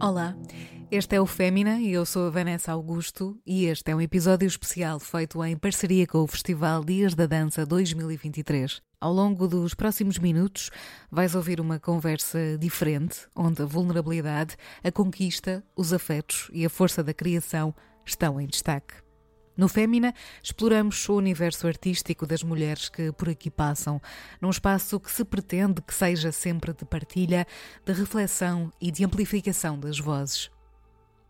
Olá, este é o Femina e eu sou a Vanessa Augusto e este é um episódio especial feito em parceria com o Festival Dias da Dança 2023. Ao longo dos próximos minutos vais ouvir uma conversa diferente, onde a vulnerabilidade, a conquista, os afetos e a força da criação estão em destaque. No Fémina, exploramos o universo artístico das mulheres que por aqui passam, num espaço que se pretende que seja sempre de partilha, de reflexão e de amplificação das vozes.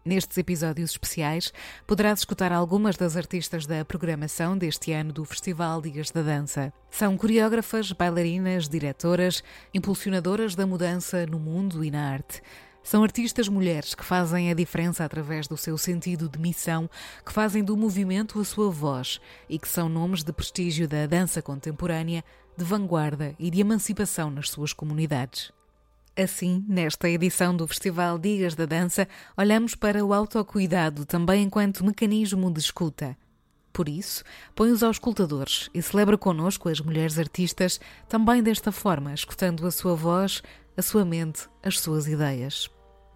Nestes episódios especiais, poderás escutar algumas das artistas da programação deste ano do Festival Dias da Dança. São coreógrafas, bailarinas, diretoras, impulsionadoras da mudança no mundo e na arte. São artistas mulheres que fazem a diferença através do seu sentido de missão, que fazem do movimento a sua voz e que são nomes de prestígio da dança contemporânea, de vanguarda e de emancipação nas suas comunidades. Assim, nesta edição do Festival Dias da Dança, olhamos para o autocuidado também enquanto mecanismo de escuta. Por isso, põe-os aos escutadores e celebra connosco as mulheres artistas também desta forma, escutando a sua voz, a sua mente, as suas ideias.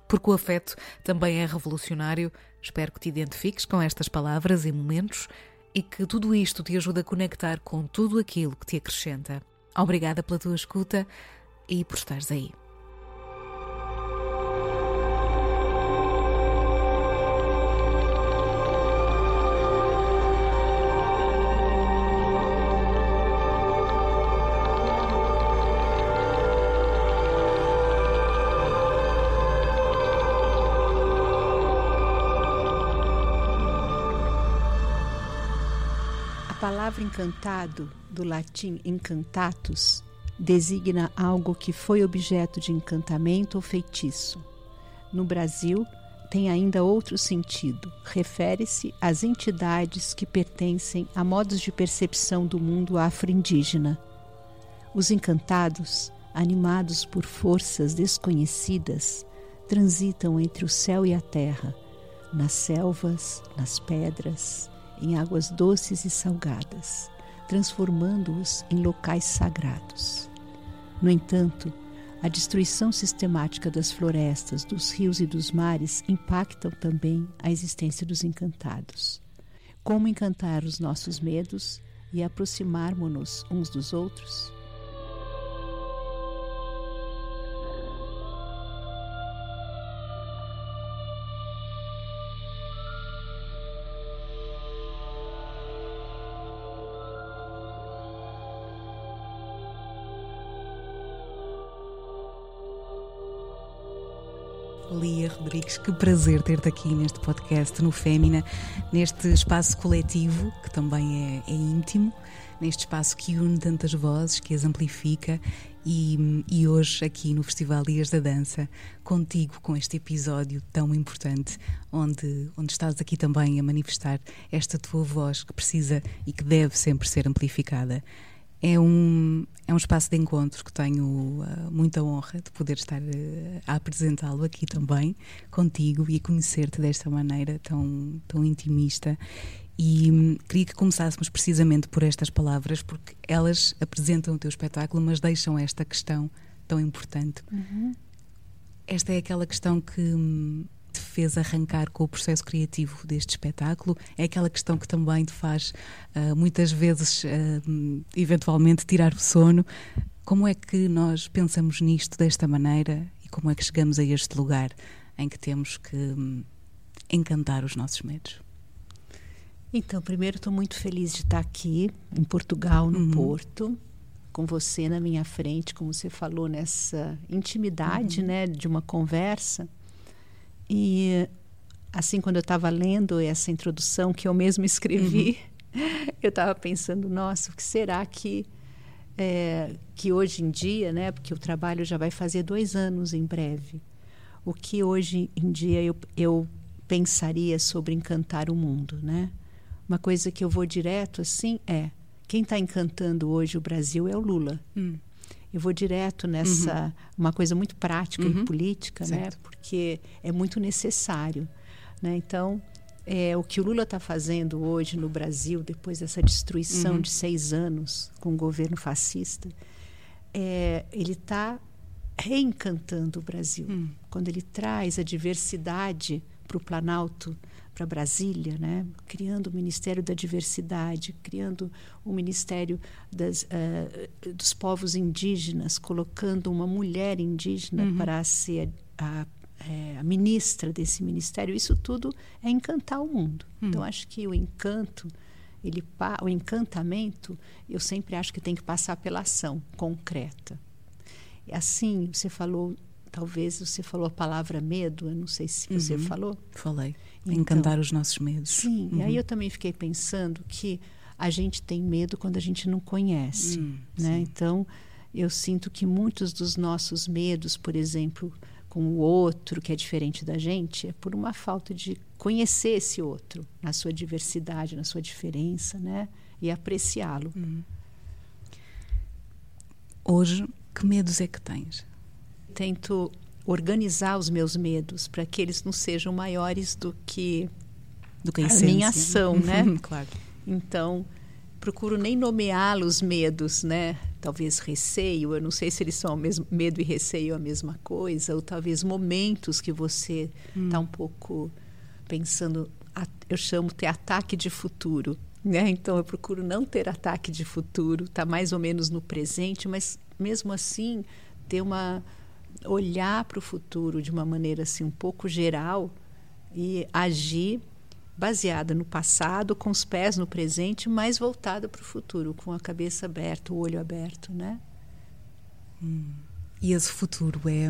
Porque o afeto também é revolucionário, espero que te identifiques com estas palavras e momentos e que tudo isto te ajude a conectar com tudo aquilo que te acrescenta. Obrigada pela tua escuta e por estares aí. A palavra encantado, do latim encantatus, designa algo que foi objeto de encantamento ou feitiço. No Brasil, tem ainda outro sentido. Refere-se às entidades que pertencem a modos de percepção do mundo afro-indígena. Os encantados, animados por forças desconhecidas, transitam entre o céu e a terra, nas selvas, nas pedras, em águas doces e salgadas, transformando-os em locais sagrados. No entanto, a destruição sistemática das florestas, dos rios e dos mares impactam também a existência dos encantados. Como encantar os nossos medos e aproximarmos-nos uns dos outros? Lia Rodrigues, que prazer ter-te aqui neste podcast, no Fémina, neste espaço coletivo, que também é íntimo, neste espaço que une tantas vozes, que as amplifica, e hoje aqui no Festival Dias da Dança, contigo, com este episódio tão importante, onde estás aqui também a manifestar esta tua voz que precisa e que deve sempre ser amplificada. É um espaço de encontro que tenho muita honra de poder estar a apresentá-lo aqui também, contigo, e a conhecer-te desta maneira tão intimista. E queria que começássemos precisamente por estas palavras, porque elas apresentam o teu espetáculo, mas deixam esta questão tão importante. Uhum. Esta é aquela questão que te fez arrancar com o processo criativo deste espetáculo, é aquela questão que também te faz muitas vezes eventualmente tirar o sono. Como é que nós pensamos nisto desta maneira e como é que chegamos a este lugar em que temos que encantar os nossos medos? Então, primeiro estou muito feliz de estar aqui em Portugal, no Porto, com você na minha frente, como você falou, nessa intimidade, né, de uma conversa. E assim, quando eu estava lendo essa introdução que eu mesma escrevi, eu estava pensando, nossa, o que será que hoje em dia, né, porque o trabalho já vai fazer 2 anos em breve, o que hoje em dia eu pensaria sobre encantar o mundo, né? Uma coisa que eu vou direto assim é, quem está encantando hoje o Brasil é o Lula. Eu vou direto nessa, uma coisa muito prática e política, certo, né? Porque é muito necessário, né? Então, o que o Lula está fazendo hoje no Brasil, depois dessa destruição de 6 anos com o governo fascista, ele está reencantando o Brasil. Quando ele traz a diversidade para o Planalto, para Brasília, né? Criando o Ministério da Diversidade, criando o Ministério dos Povos Indígenas, colocando uma mulher indígena para ser a ministra desse ministério. Isso tudo é encantar o mundo. Então, acho que o encanto, o encantamento, eu sempre acho que tem que passar pela ação concreta. Assim, você falou, talvez você falou a palavra medo, eu não sei se você falou. Falei. Então, encantar os nossos medos. Sim, e aí eu também fiquei pensando que a gente tem medo quando a gente não conhece. Né? Então, eu sinto que muitos dos nossos medos, por exemplo, com o outro que é diferente da gente, é por uma falta de conhecer esse outro, na sua diversidade, na sua diferença, né? E apreciá-lo. Hoje, que medos é que tens? Tento organizar os meus medos para que eles não sejam maiores do que a minha ação, né? Claro. Então, procuro nem nomeá-los medos, né? Talvez receio, eu não sei se eles são medo e receio a mesma coisa, ou talvez momentos que você está um pouco pensando, eu chamo ter ataque de futuro, né? Então, eu procuro não ter ataque de futuro, tá mais ou menos no presente, mas mesmo assim ter olhar para o futuro de uma maneira assim um pouco geral e agir baseada no passado, com os pés no presente, mas voltada para o futuro, com a cabeça aberta, o olho aberto, né? E esse futuro é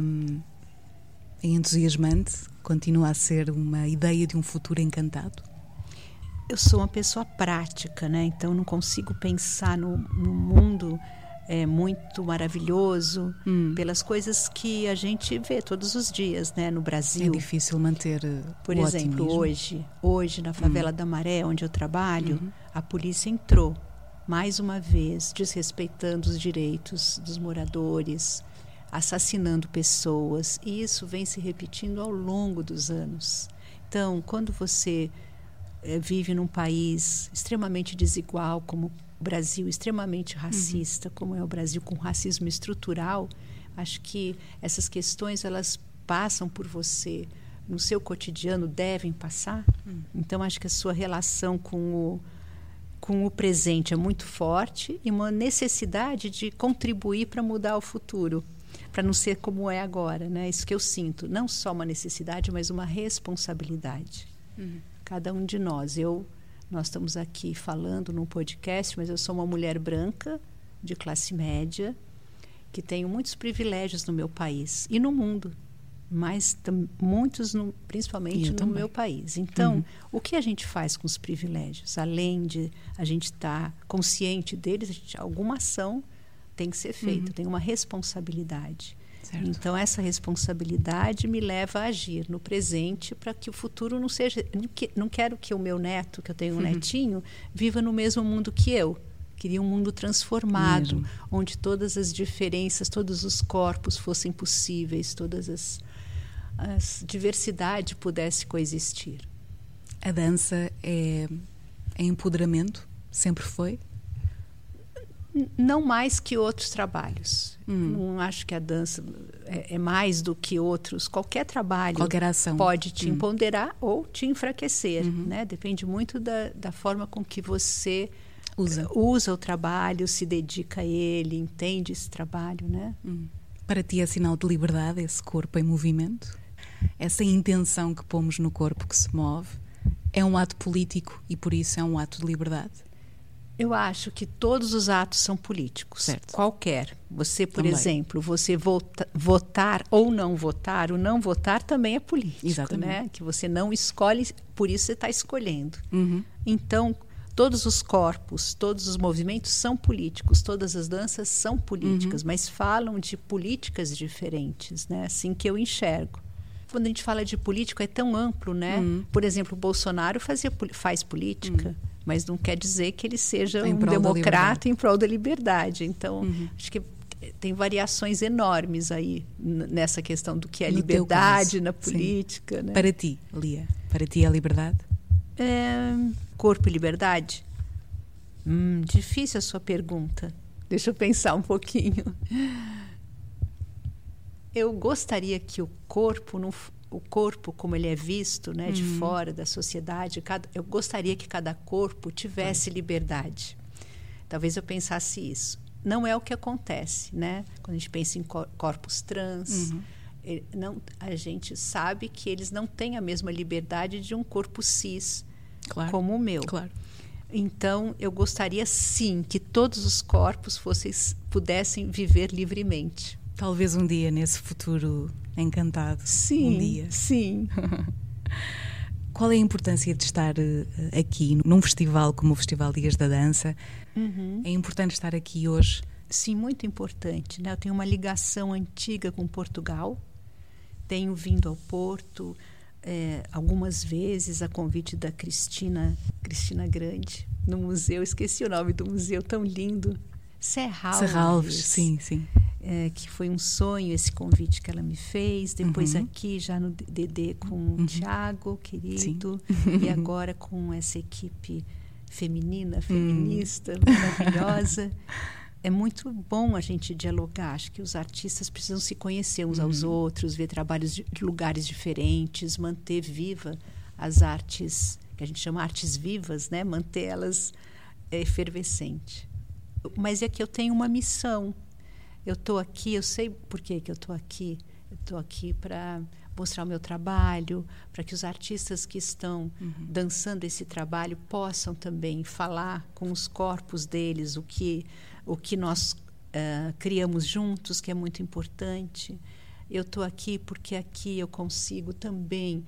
entusiasmante? Continua a ser uma ideia de um futuro encantado? Eu sou uma pessoa prática, né? Então não consigo pensar no mundo muito maravilhoso pelas coisas que a gente vê todos os dias, né, no Brasil. É difícil manter por exemplo, otimismo. Hoje na favela da Maré, onde eu trabalho, a polícia entrou mais uma vez, desrespeitando os direitos dos moradores, assassinando pessoas, e isso vem se repetindo ao longo dos anos. Então, quando você vive num país extremamente desigual, como Brasil, extremamente racista, como é o Brasil, com racismo estrutural, acho que essas questões elas passam por você no seu cotidiano, devem passar. Então acho que a sua relação com o presente é muito forte e uma necessidade de contribuir para mudar o futuro, para não ser como é agora, né? Isso que eu sinto, não só uma necessidade, mas uma responsabilidade. Cada um de nós. Nós estamos aqui falando num podcast, mas eu sou uma mulher branca, de classe média, que tenho muitos privilégios no meu país e no mundo, mas muitos, principalmente no meu país. Então, o que a gente faz com os privilégios? Além de a gente estar consciente deles, alguma ação tem que ser feita, tem uma responsabilidade. Certo. Então, essa responsabilidade me leva a agir no presente para que o futuro não seja... Não quero que o meu neto, que eu tenho um netinho, viva no mesmo mundo que eu. Queria um mundo transformado, onde todas as diferenças, todos os corpos fossem possíveis, todas as diversidade pudesse coexistir. A dança é empoderamento? Sempre foi? Não mais que outros trabalhos. Não acho que a dança é mais do que outros. Qualquer trabalho pode te empoderar ou te enfraquecer. Né? Depende muito da forma com que você usa o trabalho, se dedica a ele, entende esse trabalho. Né? Para ti é sinal de liberdade esse corpo em movimento? Essa intenção que pomos no corpo que se move é um ato político e por isso é um ato de liberdade? Eu acho que todos os atos são políticos, certo. Qualquer. Você, por exemplo, você votar ou não votar, o não votar também é político, né? Que você não escolhe, por isso você está escolhendo. Então, todos os corpos, todos os movimentos são políticos, todas as danças são políticas, mas falam de políticas diferentes, né? Assim que eu enxergo. Quando a gente fala de político é tão amplo, né? Por exemplo, o Bolsonaro faz política... Mas não quer dizer que ele seja um democrata em prol da liberdade. Então, acho que tem variações enormes aí nessa questão do que é liberdade na política. Né? Para ti, Lia, para ti é liberdade? Corpo e liberdade? Difícil a sua pergunta. Deixa eu pensar um pouquinho. eu gostaria que o corpo, não, o corpo como ele é visto, né, de fora da sociedade, eu gostaria que cada corpo tivesse liberdade. Talvez eu pensasse isso. Não é o que acontece, né? Quando a gente pensa em corpos trans, não, a gente sabe que eles não têm a mesma liberdade de um corpo cis, como o meu. Claro. Então, eu gostaria, sim, que todos os corpos pudessem viver livremente. Talvez um dia, nesse futuro encantado. Sim, um dia. Sim. Qual é a importância de estar aqui, num festival como o Festival Dias da Dança? É importante estar aqui hoje? Sim, muito importante, né? Eu tenho uma ligação antiga com Portugal. Tenho vindo ao Porto algumas vezes a convite da Cristina Grande, no museu, esqueci o nome do museu, tão lindo, Serralves, sim, sim. Que foi um sonho esse convite que ela me fez, depois aqui já no DD com o Tiago, querido, e agora com essa equipe feminina, feminista, maravilhosa. É muito bom a gente dialogar. Acho que os artistas precisam se conhecer uns aos outros, ver trabalhos de lugares diferentes, manter viva as artes, que a gente chama artes vivas, né? Manter elas efervescentes. Mas é que eu tenho uma missão. Eu estou aqui, eu sei por que eu estou aqui. Eu estou aqui para mostrar o meu trabalho, para que os artistas que estão dançando esse trabalho possam também falar com os corpos deles, o que nós criamos juntos, que é muito importante. Eu estou aqui porque aqui eu consigo também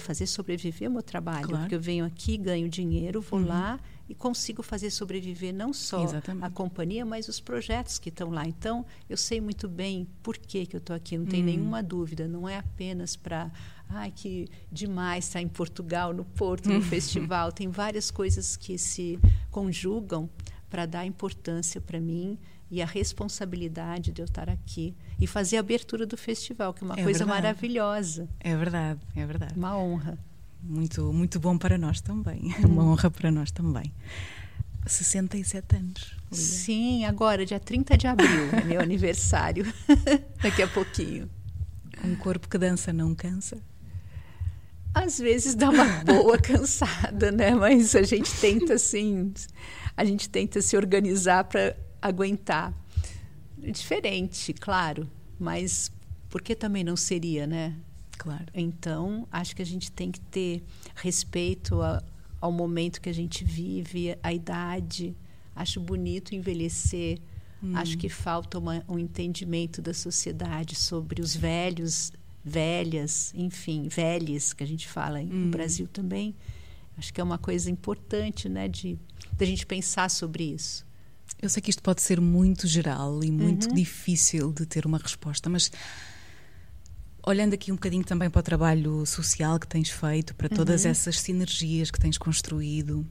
fazer sobreviver o meu trabalho. Claro. Porque eu venho aqui, ganho dinheiro, vou lá e consigo fazer sobreviver não só a companhia, mas os projetos que estão lá. Então, eu sei muito bem por que eu estou aqui, não tem nenhuma dúvida. Não é apenas para... Ai, que demais estar em Portugal, no Porto, no festival. Tem várias coisas que se conjugam para dar importância para mim e a responsabilidade de eu estar aqui e fazer a abertura do festival, que é uma coisa maravilhosa. É verdade, é verdade. Uma honra. Muito, muito bom para nós também. Uma honra para nós também. 67 anos. Lula. Sim, agora, dia 30 de abril, é meu aniversário. Daqui a pouquinho. Um corpo que dança não cansa? Às vezes dá uma boa cansada, né? Mas a gente tenta, assim, se organizar para aguentar. Diferente, claro, mas por que também não seria, né? Claro. Então, acho que a gente tem que ter respeito ao momento que a gente vive, à idade. Acho bonito envelhecer. Acho que falta um entendimento da sociedade sobre os velhos, velhas, enfim, velhas, que a gente fala no Brasil também. Acho que é uma coisa importante, né, de a gente pensar sobre isso. Eu sei que isto pode ser muito geral e muito difícil de ter uma resposta, mas olhando aqui um bocadinho também para o trabalho social que tens feito, para todas essas sinergias que tens construído,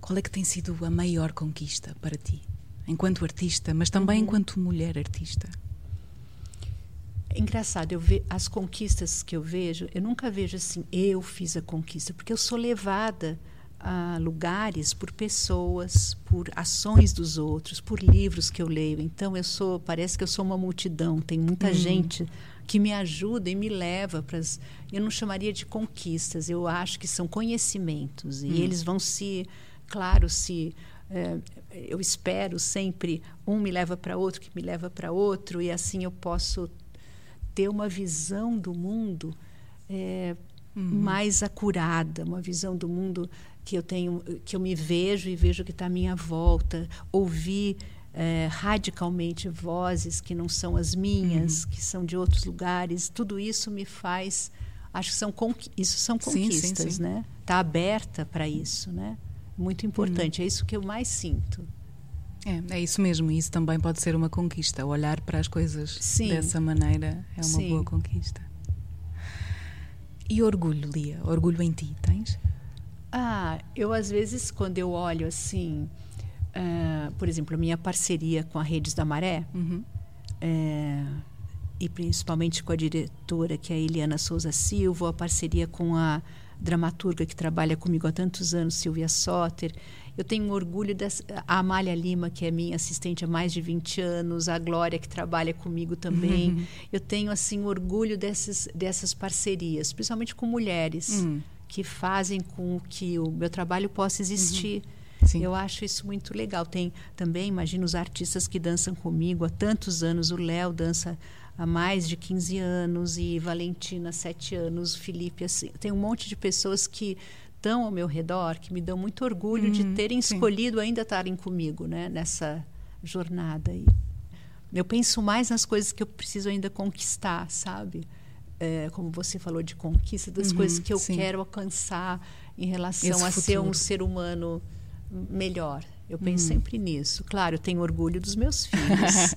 qual é que tem sido a maior conquista para ti? Enquanto artista, mas também enquanto mulher artista. É engraçado, as conquistas que eu vejo, eu nunca vejo assim, eu fiz a conquista, porque eu sou levada a lugares por pessoas, por ações dos outros, por livros que eu leio. Então, parece que eu sou uma multidão, tem muita gente que me ajuda e me leva para... Eu não chamaria de conquistas, eu acho que são conhecimentos, e eles vão se... eu espero sempre, um me leva para outro, que me leva para outro, e assim eu posso ter uma visão do mundo mais acurada, uma visão do mundo que eu me vejo e vejo o que está à minha volta, ouvir radicalmente vozes que não são as minhas, que são de outros lugares. Tudo isso me faz, acho que são conquistas, sim, sim, sim. Né? Tá aberta para isso, né? Muito importante, é isso que eu mais sinto. É isso mesmo, isso também pode ser uma conquista, olhar para as coisas dessa maneira é uma boa conquista. E orgulho, Lia? Orgulho em ti, tens? Eu às vezes, quando eu olho assim, por exemplo, a minha parceria com a Redes da Maré, e principalmente com a diretora, que é a Eliana Souza Silva, a parceria com a dramaturga que trabalha comigo há tantos anos, Silvia Soter. Eu tenho orgulho da Amália Lima, que é minha assistente há mais de 20 anos, a Glória, que trabalha comigo também. Uhum. Eu tenho, assim, orgulho dessas parcerias, principalmente com mulheres, que fazem com que o meu trabalho possa existir. Uhum. Sim. Eu acho isso muito legal. Tem também, imagino, os artistas que dançam comigo há tantos anos. O Léo dança há mais de 15 anos, e Valentina, 7 anos, Felipe, assim. Tem um monte de pessoas que estão ao meu redor, que me dão muito orgulho de terem escolhido ainda estarem comigo, né, nessa jornada. E eu penso mais nas coisas que eu preciso ainda conquistar, sabe? É, como você falou de conquista, das coisas que eu quero alcançar em relação esse a futuro. Ser um ser humano melhor. Eu penso sempre nisso. Claro, eu tenho orgulho dos meus filhos.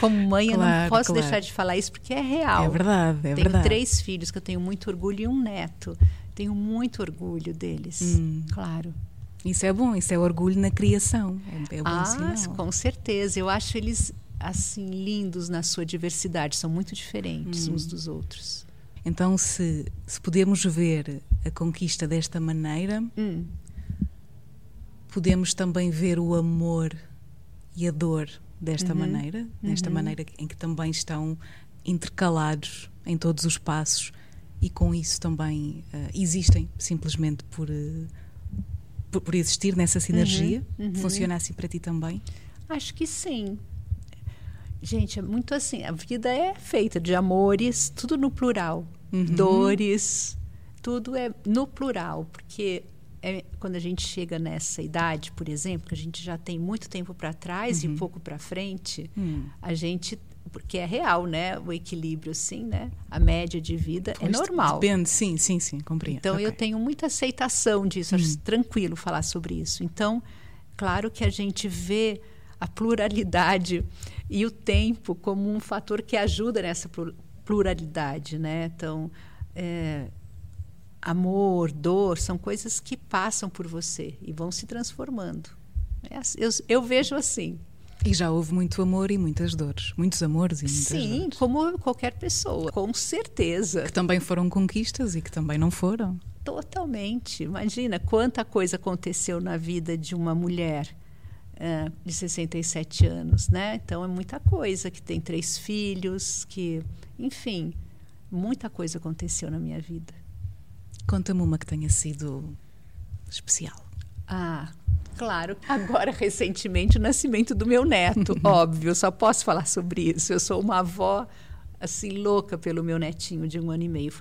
Como mãe, claro, eu não posso deixar de falar isso, porque é real. É verdade, é verdade. Tenho 3 filhos que eu tenho muito orgulho, e um neto. Tenho muito orgulho deles, claro. Isso é bom, isso é orgulho na criação. É bom sinal. Com certeza. Eu acho eles, assim, lindos na sua diversidade. São muito diferentes uns dos outros. Então, se podemos ver a conquista desta maneira... Podemos também ver o amor e a dor desta maneira, desta maneira em que também estão intercalados em todos os passos, e com isso também existem simplesmente por existir nessa sinergia. Funciona assim para ti também? Acho que sim. Gente, é muito assim, a vida é feita de amores, tudo no plural, dores, tudo é no plural, porque... quando a gente chega nessa idade, por exemplo, que a gente já tem muito tempo para trás e pouco para frente, a gente, porque é real, né? O equilíbrio, sim, né? A média de vida é normal. Depende, sim, compreendo. Então, eu tenho muita aceitação disso, acho tranquilo falar sobre isso. Então, claro que a gente vê a pluralidade e o tempo como um fator que ajuda nessa pluralidade, né? Então, amor, dor, são coisas que passam por você e vão se transformando. Eu vejo assim. E já houve muito amor e muitas dores. Muitos amores e muitas dores. Sim, como qualquer pessoa, com certeza. Que também foram conquistas e que também não foram. Totalmente. Imagina quanta coisa aconteceu na vida de uma mulher de 67 anos, né? Então, é muita coisa, que tem 3 filhos, que... Enfim, muita coisa aconteceu na minha vida. Conta-me uma que tenha sido especial. Ah, claro. Agora, recentemente, o nascimento do meu neto. Óbvio, eu só posso falar sobre isso. Eu sou uma avó, assim, louca pelo meu netinho de 1 ano e meio.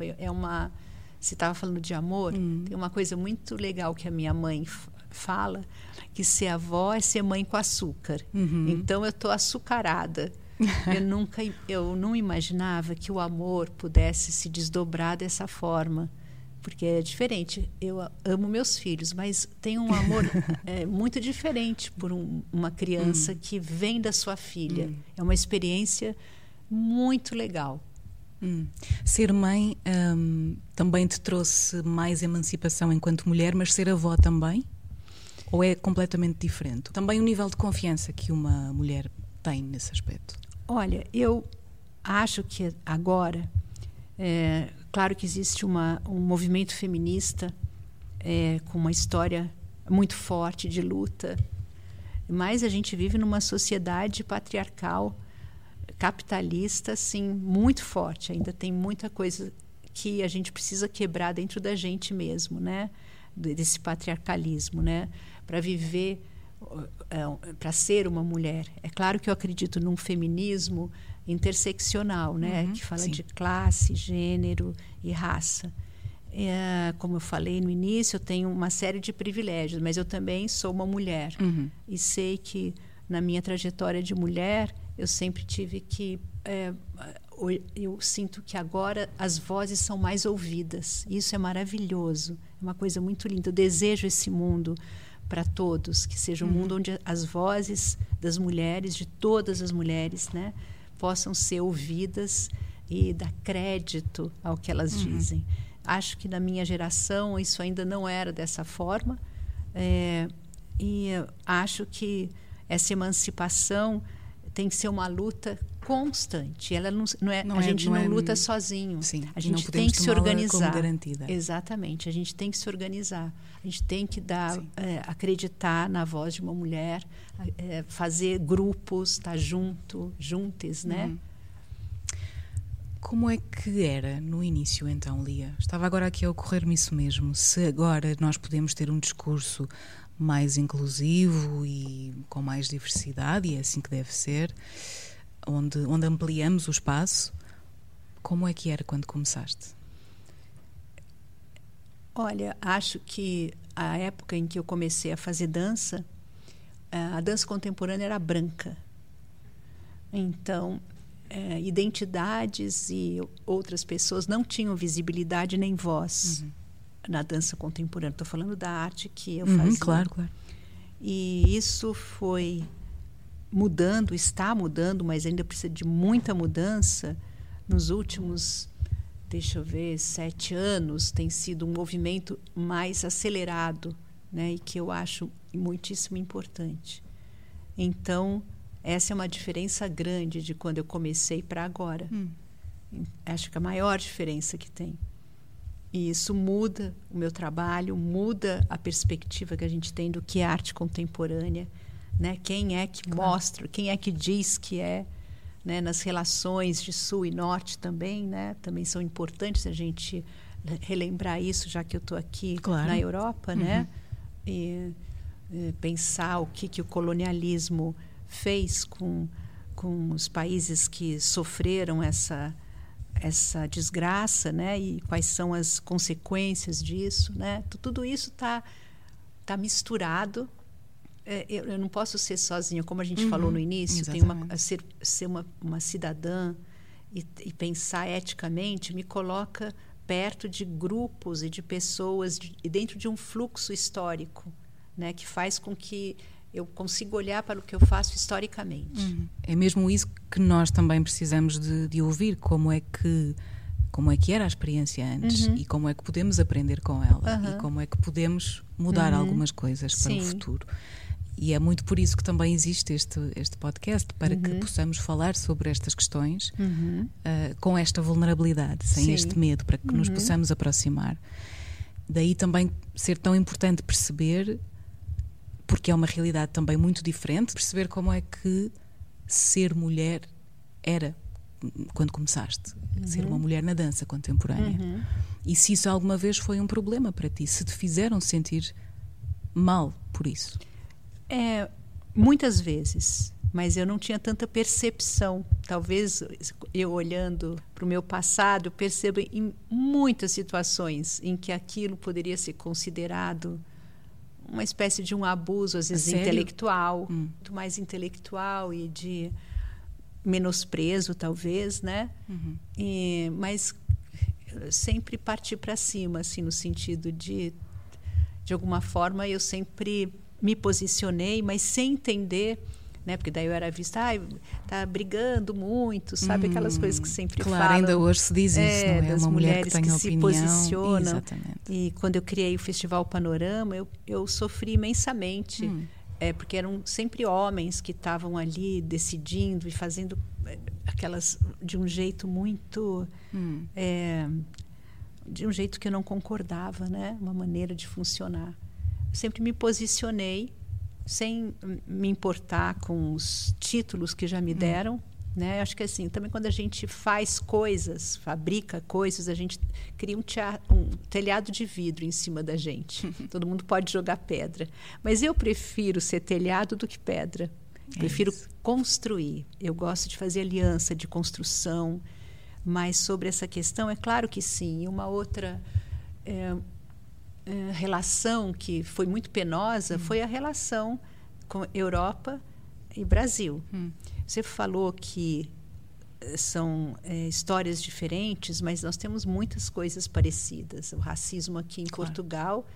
Você estava falando de amor. Tem uma coisa muito legal que a minha mãe fala, que ser avó é ser mãe com açúcar. Então, eu estou açucarada. Eu não imaginava que o amor pudesse se desdobrar dessa forma. Porque é diferente. Eu amo meus filhos, mas tem um amor muito diferente por uma criança que vem da sua filha. É uma experiência muito legal. Ser mãe também te trouxe mais emancipação enquanto mulher, mas ser avó também? Ou é completamente diferente? Também o nível de confiança que uma mulher tem nesse aspecto? Olha, eu acho que agora... claro que existe um movimento feminista com uma história muito forte de luta, mas a gente vive numa sociedade patriarcal, capitalista, assim, muito forte. Ainda tem muita coisa que a gente precisa quebrar dentro da gente mesmo, né? Desse patriarcalismo, né? Para viver, para ser uma mulher. É claro que eu acredito num feminismo interseccional, né? Que fala de classe, gênero e raça. Como eu falei no início, eu tenho uma série de privilégios, mas eu também sou uma mulher. E sei que na minha trajetória de mulher, eu sempre tive que... eu sinto que agora as vozes são mais ouvidas. Isso é maravilhoso. É uma coisa muito linda. Eu desejo esse mundo para todos, que seja um mundo onde as vozes das mulheres, de todas as mulheres, né, possam ser ouvidas e dar crédito ao que elas dizem. Acho que na minha geração isso ainda não era dessa forma, e acho que essa emancipação tem que ser uma luta constante. Ela não é, não a é, gente não é, luta sozinho. Sim, a gente tem que se organizar. Exatamente, a gente tem que se organizar. A gente tem que dar, acreditar na voz de uma mulher, fazer grupos, estar juntas, né? Como é que era no início, então, Lia? Estava agora aqui a ocorrer-me isso mesmo. Se agora nós podemos ter um discurso mais inclusivo e com mais diversidade, e é assim que deve ser, onde ampliamos o espaço, como é que era quando começaste? Olha, acho que a época em que eu comecei a fazer dança, a dança contemporânea era branca. Então, identidades e outras pessoas não tinham visibilidade nem voz. Na dança contemporânea, estou falando da arte que eu fazia. Claro. E isso foi mudando, está mudando, mas ainda precisa de muita mudança. Nos últimos, 7 anos, tem sido um movimento mais acelerado, né, e que eu acho muitíssimo importante. Então, essa é uma diferença grande de quando eu comecei para agora. Acho que a maior diferença que tem. E isso muda o meu trabalho, muda a perspectiva que a gente tem do que é arte contemporânea, né? Quem é que mostra, quem é que diz que é, né? Nas relações de Sul e Norte também, né? Também são importantes a gente relembrar isso, já que eu estou aqui na Europa, né? E pensar o que o colonialismo fez com os países que sofreram essa desgraça, né? E quais são as consequências disso, né? Tudo isso tá misturado. Eu não posso ser sozinha, como a gente falou no início. Tem ser uma cidadã e pensar eticamente me coloca perto de grupos e de pessoas e dentro de um fluxo histórico, né? Que faz com que eu consigo olhar para o que eu faço historicamente. É mesmo isso que nós também precisamos de ouvir, como é que era a experiência antes, e como é que podemos aprender com ela, e como é que podemos mudar algumas coisas para o futuro. E é muito por isso que também existe este podcast, para que possamos falar sobre estas questões com esta vulnerabilidade, sem este medo, para que nos possamos aproximar. Daí também ser tão importante perceber, porque é uma realidade também muito diferente, perceber como é que ser mulher era quando começaste, ser uma mulher na dança contemporânea. E se isso alguma vez foi um problema para ti, se te fizeram sentir mal por isso. Muitas vezes, mas eu não tinha tanta percepção. Talvez eu, olhando para o meu passado, percebo em muitas situações em que aquilo poderia ser considerado uma espécie de um abuso, às vezes intelectual, muito mais intelectual e de menosprezo, talvez, né? Mas sempre parti para cima, assim, no sentido de alguma forma, eu sempre me posicionei, mas sem entender, né? Porque daí eu era vista, tá brigando muito, sabe? Aquelas coisas que sempre falam. Ainda hoje se diz isso, não é? Uma mulher que tem opinião. Se posicionam. Exatamente. E quando eu criei o Festival Panorama, eu sofri imensamente, porque eram sempre homens que estavam ali decidindo e fazendo aquelas de um jeito muito... de um jeito que eu não concordava, né? Uma maneira de funcionar. Eu sempre me posicionei, sem me importar com os títulos que já me deram, né? Acho que assim, também quando a gente faz coisas, fabrica coisas, a gente cria um telhado de vidro em cima da gente. Todo mundo pode jogar pedra, mas eu prefiro ser telhado do que pedra. Prefiro construir. Eu gosto de fazer aliança, de construção. Mas sobre essa questão, é claro que sim. Uma outra relação que foi muito penosa foi a relação com Europa e Brasil. Você falou que são histórias diferentes, mas nós temos muitas coisas parecidas. O racismo aqui em Portugal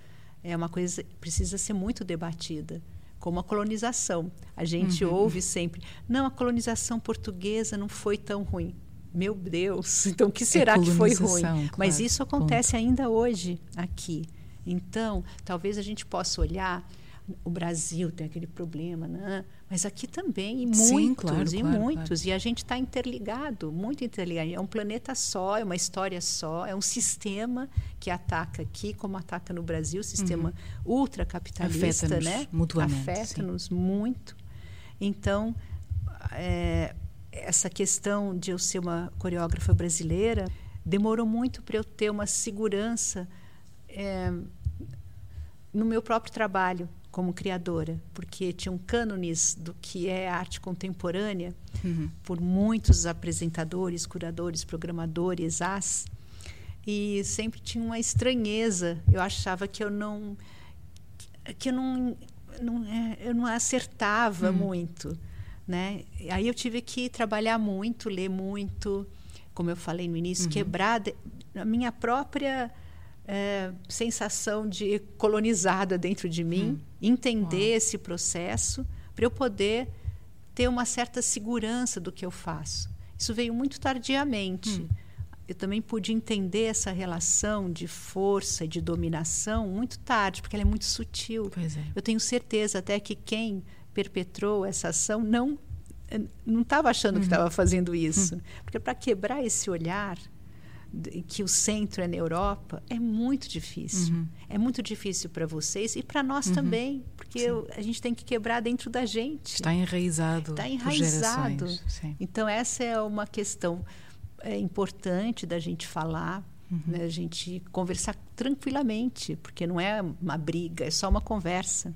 é uma coisa que precisa ser muito debatida, como a colonização. A gente ouve sempre, não, a colonização portuguesa não foi tão ruim. Meu Deus, então o que será que foi ruim? Mas isso acontece ainda hoje aqui. Então, talvez a gente possa olhar o Brasil tem aquele problema, né? Mas aqui também, e sim, muitos, claro, e claro, muitos. Claro. E a gente está interligado, muito interligado. É um planeta só, é uma história só, é um sistema que ataca aqui, como ataca no Brasil, o sistema ultracapitalista. Afeta-nos, né? Mutuamente. Afeta-nos muito. Então, essa questão de eu ser uma coreógrafa brasileira demorou muito para eu ter uma segurança no meu próprio trabalho como criadora, porque tinha um cânones do que é arte contemporânea por muitos apresentadores, curadores, programadores, e sempre tinha uma estranheza. Eu achava que eu não acertava muito, né? Aí eu tive que trabalhar muito, ler muito, como eu falei no início, quebrar a minha própria sensação de colonizada dentro de mim, entender esse processo, para eu poder ter uma certa segurança do que eu faço. Isso veio muito tardiamente. Eu também pude entender essa relação de força e de dominação muito tarde, porque ela é muito sutil. Pois é. Eu tenho certeza até que quem perpetrou essa ação não estava achando que estava fazendo isso. Porque para quebrar esse olhar que o centro é na Europa, é muito difícil. É muito difícil para vocês e para nós também, porque a gente tem que quebrar dentro da gente. Está enraizado. Está enraizado. Então, essa é uma questão importante da gente falar, né? A gente conversar tranquilamente, porque não é uma briga, é só uma conversa.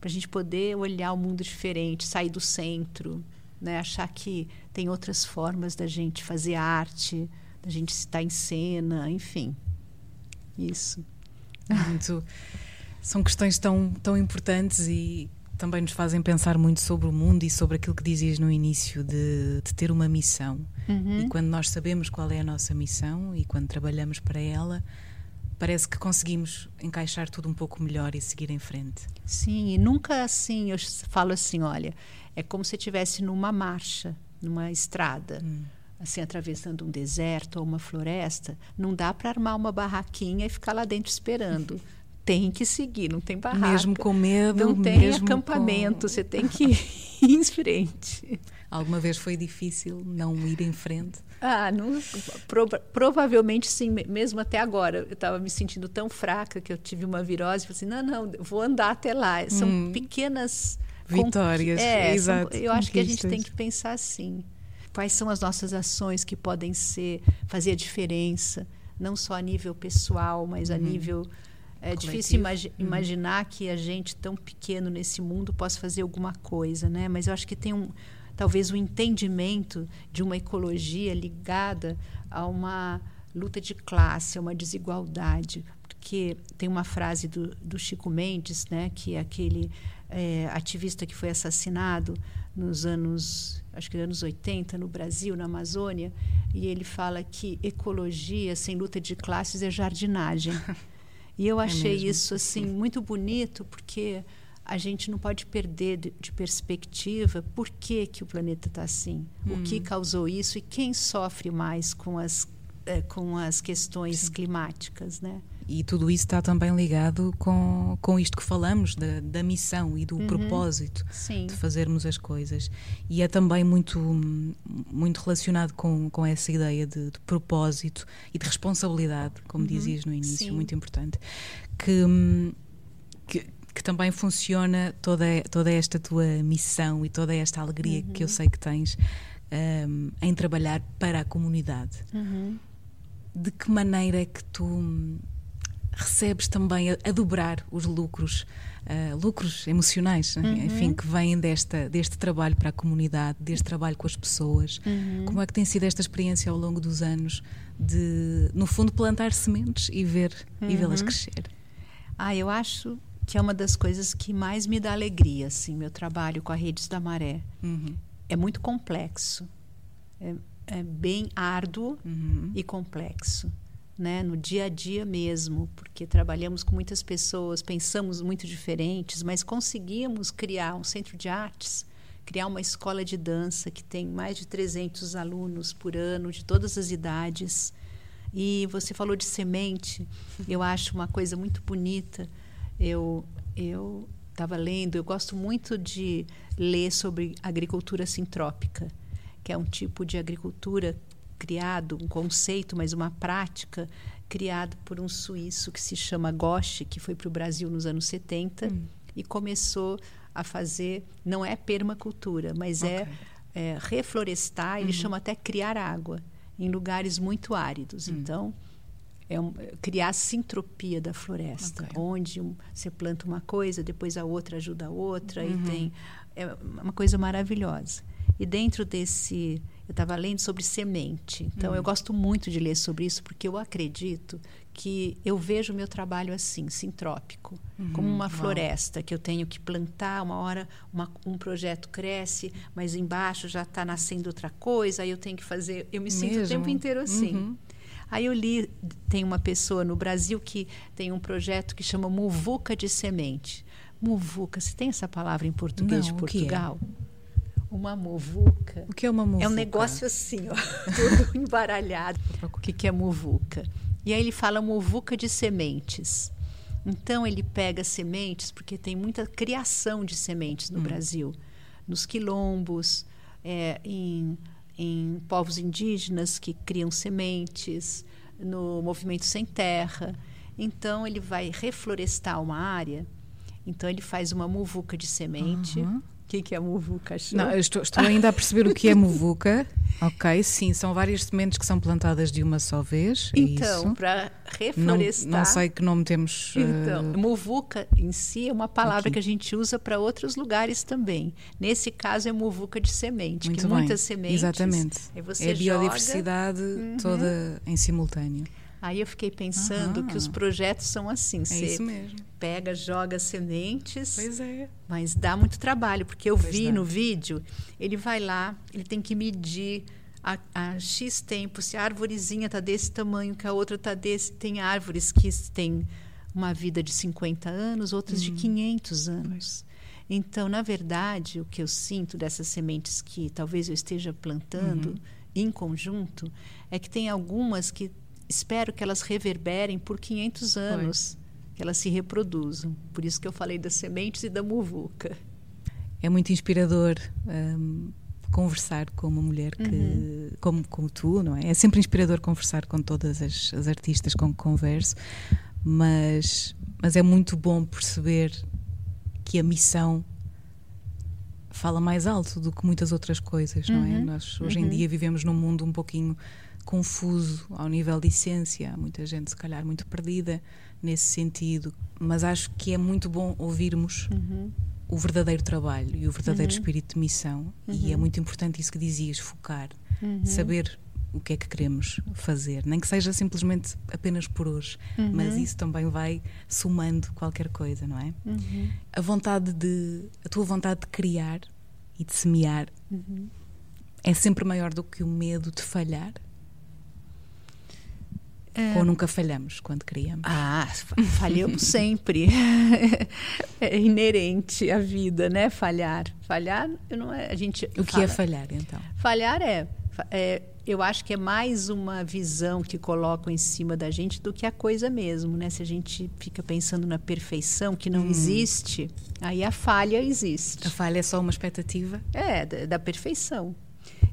Para a gente poder olhar o mundo diferente, sair do centro, né? Achar que tem outras formas da gente fazer arte, a gente está em cena, enfim. Isso. Muito. São questões tão, tão importantes e também nos fazem pensar muito sobre o mundo e sobre aquilo que dizias no início de ter uma missão. E quando nós sabemos qual é a nossa missão e quando trabalhamos para ela, parece que conseguimos encaixar tudo um pouco melhor e seguir em frente. Sim, e nunca assim, eu falo assim, olha, é como se estivesse numa marcha, numa estrada. Assim, atravessando um deserto ou uma floresta, não dá para armar uma barraquinha e ficar lá dentro esperando. Tem que seguir, não tem barraca. Mesmo com medo. Não tem acampamento, você tem que ir em frente. Alguma vez foi difícil não ir em frente? Provavelmente sim, mesmo até agora. Eu estava me sentindo tão fraca que eu tive uma virose e falei assim, não, vou andar até lá. São pequenas vitórias, exato. Eu acho que a gente tem que pensar assim. Quais são as nossas ações que podem fazer a diferença, não só a nível pessoal, mas a nível... É coletivo. Difícil imaginar que a gente, tão pequeno nesse mundo, possa fazer alguma coisa, né? Mas eu acho que tem talvez um entendimento de uma ecologia ligada a uma luta de classe, a uma desigualdade. Porque tem uma frase do Chico Mendes, né? Que é aquele ativista que foi assassinado nos anos 80, no Brasil, na Amazônia, e ele fala que ecologia sem luta de classes é jardinagem. E eu achei isso assim muito bonito, porque a gente não pode perder de perspectiva por que o planeta está assim, o que causou isso e quem sofre mais com as questões climáticas, né? E tudo isso está também ligado com isto que falamos, da missão e do propósito de fazermos as coisas. E é também muito, muito relacionado com essa ideia de propósito e de responsabilidade, como dizias no início, muito importante, que também funciona toda esta tua missão e toda esta alegria que eu sei que tens em trabalhar para a comunidade. De que maneira é que tu recebes também a dobrar os lucros emocionais, enfim, que vêm deste trabalho para a comunidade, deste trabalho com as pessoas? Como é que tem sido esta experiência ao longo dos anos de, no fundo, plantar sementes e vê-las crescer? Eu acho que é uma das coisas que mais me dá alegria, assim, meu trabalho com a Redes da Maré. É muito complexo, é bem árduo e complexo, né? No dia a dia mesmo, porque trabalhamos com muitas pessoas, pensamos muito diferentes, mas conseguimos criar um centro de artes, criar uma escola de dança que tem mais de 300 alunos por ano, de todas as idades. E você falou de semente, eu acho uma coisa muito bonita. Eu estava lendo, eu gosto muito de ler sobre agricultura sintrópica, que é um tipo de agricultura criado, um conceito, mas uma prática criado por um suíço que se chama Gosch, que foi para o Brasil nos anos 70 e começou a fazer, não é permacultura, mas é reflorestar, ele chama até criar água em lugares muito áridos. Então, criar a sintropia da floresta, onde você planta uma coisa, depois a outra ajuda a outra, e tem uma coisa maravilhosa. E dentro desse... Eu estava lendo sobre semente. Então, eu gosto muito de ler sobre isso, porque eu acredito que eu vejo o meu trabalho assim, sintrópico. Como uma floresta que eu tenho que plantar. Uma hora um projeto cresce, mas embaixo já está nascendo outra coisa. Aí eu tenho que fazer... Eu me sinto o tempo inteiro assim. Aí eu li... Tem uma pessoa no Brasil que tem um projeto que chama muvuca de semente. Muvuca. Você tem essa palavra em português de Portugal? Uma muvuca. O que é uma muvuca? É um negócio assim, ó, todo embaralhado. O que é muvuca? E aí ele fala muvuca de sementes. Então, ele pega sementes, porque tem muita criação de sementes no Brasil. Nos quilombos, em povos indígenas que criam sementes, no movimento sem terra. Então, ele vai reflorestar uma área. Então, ele faz uma muvuca de semente... O que é muvuca? Não, eu estou ainda a perceber o que é muvuca. Ok, sim, são várias sementes que são plantadas de uma só vez. Então, para reflorestar... Não sei que nome temos... Então, muvuca em si é uma palavra que a gente usa para outros lugares também. Nesse caso é muvuca de semente, muito que bem, muitas sementes... Exatamente, você é a biodiversidade toda em simultâneo. Aí eu fiquei pensando que os projetos são assim. Você isso mesmo. Pega, joga sementes. Pois é. Mas dá muito trabalho, porque eu vi no vídeo, ele vai lá, ele tem que medir a X tempo, se a árvorezinha está desse tamanho, que a outra está desse. Tem árvores que têm uma vida de 50 anos, outras de 500 anos. Então, na verdade, o que eu sinto dessas sementes que talvez eu esteja plantando em conjunto, é que tem algumas que espero que elas reverberem por 500 anos, que elas se reproduzam. Por isso que eu falei das sementes e da muvuca. É muito inspirador conversar com uma mulher que, como tu, não é? É sempre inspirador conversar com todas as artistas com que converso, mas é muito bom perceber que a missão fala mais alto do que muitas outras coisas, não é? Nós hoje em dia vivemos num mundo um pouquinho... confuso ao nível de essência, há muita gente se calhar muito perdida nesse sentido, mas acho que é muito bom ouvirmos o verdadeiro trabalho e o verdadeiro espírito de missão e é muito importante isso que dizias, focar, saber o que é que queremos fazer, nem que seja simplesmente apenas por hoje, mas isso também vai somando qualquer coisa, não é? A tua vontade de criar e de semear é sempre maior do que o medo de falhar? Ou nunca falhamos quando criamos? Falhamos sempre. É inerente à vida, né? Falhar. Falhar não é... O que é falhar, então? Falhar é... Eu acho que é mais uma visão que colocam em cima da gente do que a coisa mesmo, né? Se a gente fica pensando na perfeição, que não existe, aí a falha existe. A falha é só uma expectativa? É, da perfeição.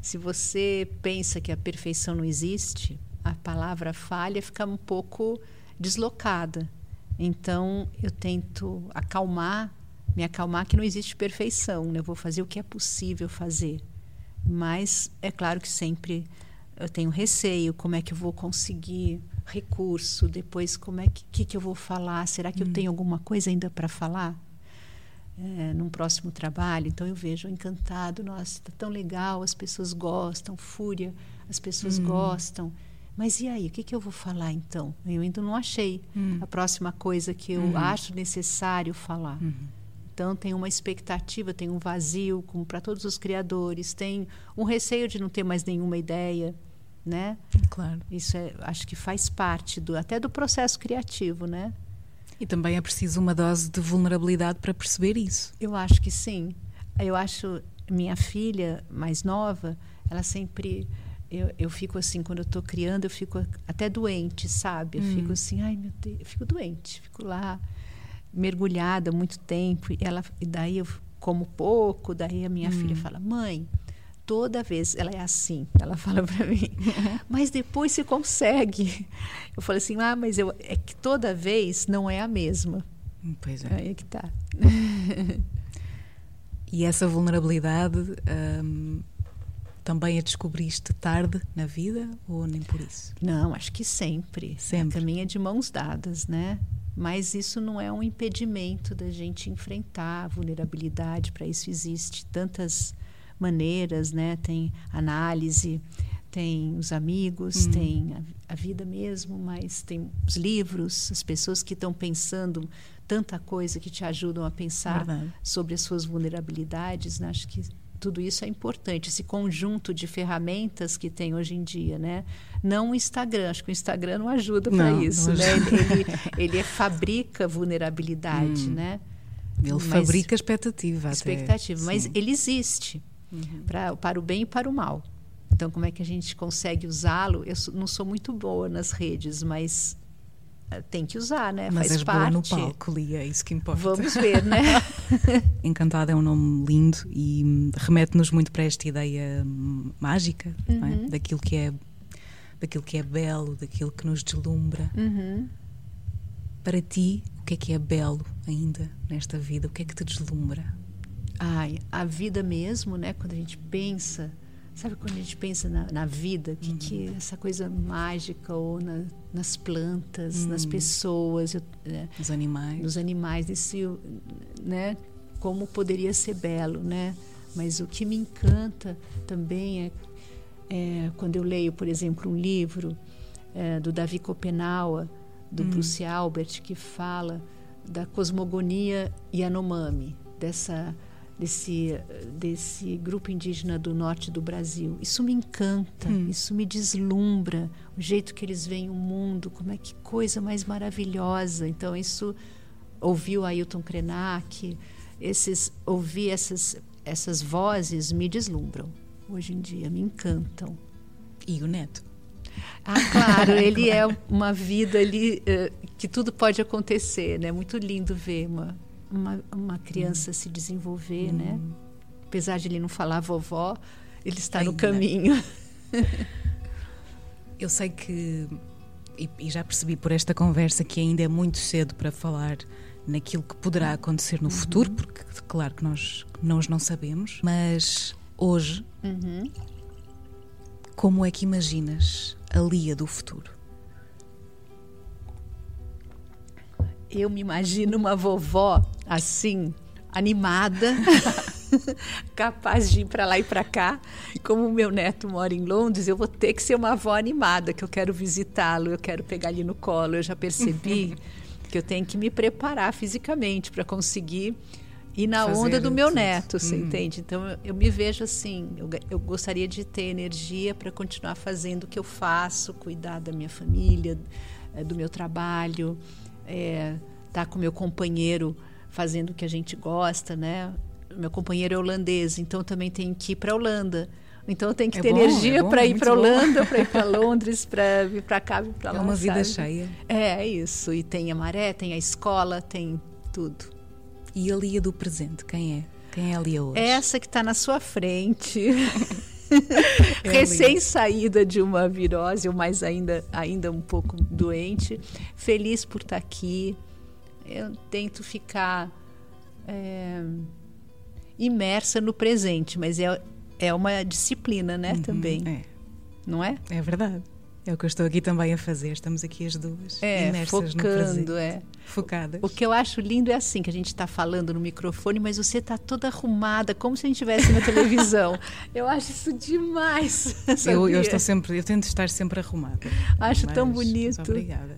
Se você pensa que a perfeição não existe... a palavra falha fica um pouco deslocada. Então, eu tento me acalmar que não existe perfeição, né? Eu vou fazer o que é possível fazer. Mas, é claro que sempre eu tenho receio, como é que eu vou conseguir recurso, depois como é que eu vou falar, será que eu tenho alguma coisa ainda para falar? Num próximo trabalho, então eu vejo Encantado, nossa, tá tão legal, as pessoas gostam, Fúria, as pessoas gostam. Mas e aí, o que eu vou falar então? Eu ainda não achei a próxima coisa que eu acho necessário falar. Então tem uma expectativa, tem um vazio, como para todos os criadores, tem um receio de não ter mais nenhuma ideia, né? Claro. Isso acho que faz parte até do processo criativo, né? E também é preciso uma dose de vulnerabilidade para perceber isso. Eu acho que sim. Eu acho, minha filha mais nova, ela sempre... Eu fico assim, quando eu estou criando, eu fico até doente, sabe? Eu fico assim, ai meu Deus, eu fico doente, fico lá mergulhada há muito tempo. E daí eu como pouco, daí a minha filha fala, mãe, toda vez, ela é assim, ela fala para mim, mas depois se consegue. Eu falo assim, mas é que toda vez não é a mesma. Pois é. Aí é que está. E essa vulnerabilidade também a descobriste tarde na vida ou nem por isso? Não, acho que sempre. Sempre. Também é de mãos dadas, né? Mas isso não é um impedimento da gente enfrentar a vulnerabilidade. Para isso existe tantas maneiras, né? Tem análise, tem os amigos, tem a vida mesmo, mas tem os livros, as pessoas que estão pensando tanta coisa que te ajudam a pensar sobre as suas vulnerabilidades, né? Acho que tudo isso é importante, esse conjunto de ferramentas que tem hoje em dia, né? Não o Instagram, acho que o Instagram não ajuda para isso, né? Ele fabrica vulnerabilidade, né? Ele fabrica expectativa. Expectativa, até, mas sim, ele existe para o bem e para o mal. Então, como é que a gente consegue usá-lo? Eu não sou muito boa nas redes, mas tem que usar, né? Mas faz parte. Mas és boa no palco, Lia, é isso que importa. Vamos ver, né? Encantada é um nome lindo e remete-nos muito para esta ideia mágica, não é? Daquilo que é belo, daquilo que nos deslumbra. Para ti, o que é belo ainda nesta vida? O que é que te deslumbra? Ai, a vida mesmo, né? Quando a gente pensa, sabe, quando a gente pensa na vida, que essa coisa mágica, ou nas plantas, nas pessoas, nos animais, esse, né? Como poderia ser belo, né? Mas o que me encanta também é quando eu leio, por exemplo, um livro do Davi Kopenawa, do Bruce Albert, que fala da cosmogonia Yanomami, desse grupo indígena do norte do Brasil. Isso me encanta, isso me deslumbra, o jeito que eles veem o mundo, como é que coisa mais maravilhosa. Então, isso, ouvir o Ailton Krenak, ouvir essas vozes me deslumbram hoje em dia, me encantam. E o neto? Claro, ele é uma vida ali que tudo pode acontecer, né? Muito lindo ver uma criança se desenvolver, né? Apesar de ele não falar vovó, ele está no caminho. Eu sei que, e já percebi por esta conversa, que ainda é muito cedo para falar naquilo que poderá acontecer no futuro, porque claro que nós não sabemos, mas hoje... Como é que imaginas a Lia do futuro? Eu me imagino uma vovó assim, animada, capaz de ir para lá e para cá. E como o meu neto mora em Londres, eu vou ter que ser uma avó animada, que eu quero visitá-lo, eu quero pegar ele no colo. Eu já percebi que eu tenho que me preparar fisicamente para conseguir... E na onda do meu neto, você entende? Então, eu me vejo assim, eu gostaria de ter energia para continuar fazendo o que eu faço, cuidar da minha família, do meu trabalho, estar com o meu companheiro fazendo o que a gente gosta, né? Meu companheiro é holandês, então também tenho que ir para a Holanda. Então, eu tenho que ter energia para ir para a Holanda, para ir para Londres, para vir para cá, vir para lá. É uma vida cheia. É isso. E tem a Maré, tem a escola, tem tudo. E a Lia do presente, quem é? Quem é a Lia hoje? Essa que está na sua frente, recém-saída de uma virose, mas ainda um pouco doente, feliz por estar aqui. Eu tento ficar imersa no presente, mas é uma disciplina, né, também, não é? É verdade. É o que eu estou aqui também a fazer, estamos aqui as duas, imersas focando, no presente, focadas. O que eu acho lindo é assim, que a gente está falando no microfone, mas você está toda arrumada, como se a gente estivesse na televisão. Eu acho isso demais. Eu tento estar sempre arrumada. Acho tão bonito. Obrigada.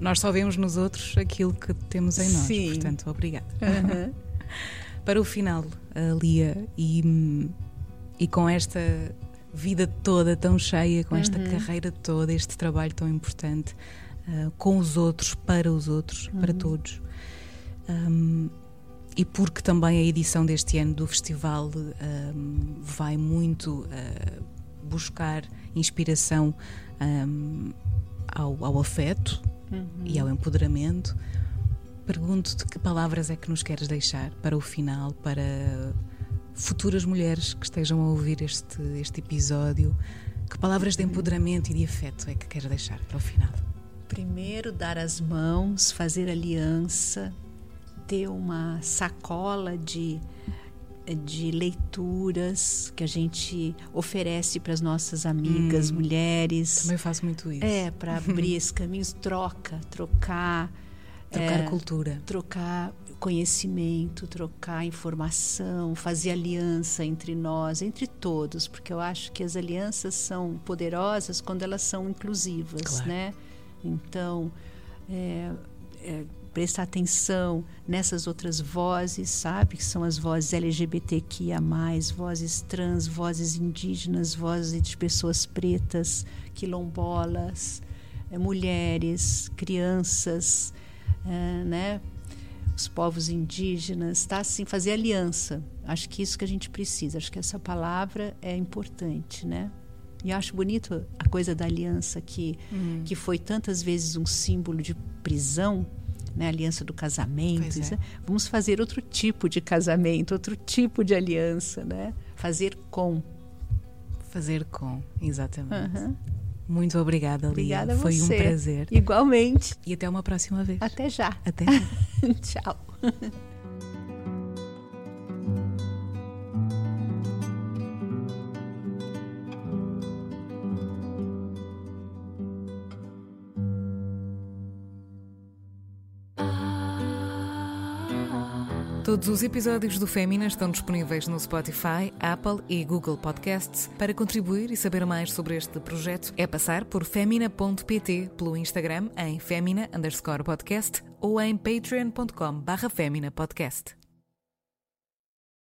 Nós só vemos nos outros aquilo que temos em nós, portanto, obrigada. Para o final, Lia, e com esta... vida toda tão cheia, com esta carreira toda, este trabalho tão importante, com os outros, para os outros, para todos, e porque também a edição deste ano do festival vai muito buscar inspiração ao afeto e ao empoderamento. pergunto-te que palavras é que nos queres deixar para o final, para futuras mulheres que estejam a ouvir este episódio. Que palavras de empoderamento e de afeto é que queres deixar para o final? Primeiro, dar as mãos, fazer aliança, ter uma sacola de leituras que a gente oferece para as nossas amigas, mulheres. Também faço muito isso. É, para abrir esses caminhos, trocar. Trocar cultura. Trocar conhecimento, trocar informação, fazer aliança entre nós, entre todos, porque eu acho que as alianças são poderosas quando elas são inclusivas, claro. Né? Então, prestar atenção nessas outras vozes, sabe? Que são as vozes LGBTQIA+, vozes trans, vozes indígenas, vozes de pessoas pretas, quilombolas, mulheres, crianças, né? Os povos indígenas, tá? Assim, fazer aliança. Acho que isso que a gente precisa. Acho que essa palavra é importante, né? E acho bonito a coisa da aliança que foi tantas vezes um símbolo de prisão, né? A aliança do casamento. Pois é. Vamos fazer outro tipo de casamento, outro tipo de aliança, né? Fazer com, exatamente. Uhum. Muito obrigada, Lia. Obrigada a você. Foi um prazer. Igualmente. E até uma próxima vez. Até já. Até já. Tchau. Todos os episódios do Femina estão disponíveis no Spotify, Apple e Google Podcasts. Para contribuir e saber mais sobre este projeto, é passar por femina.pt, pelo Instagram em femina_podcast ou em patreon.com/feminapodcast.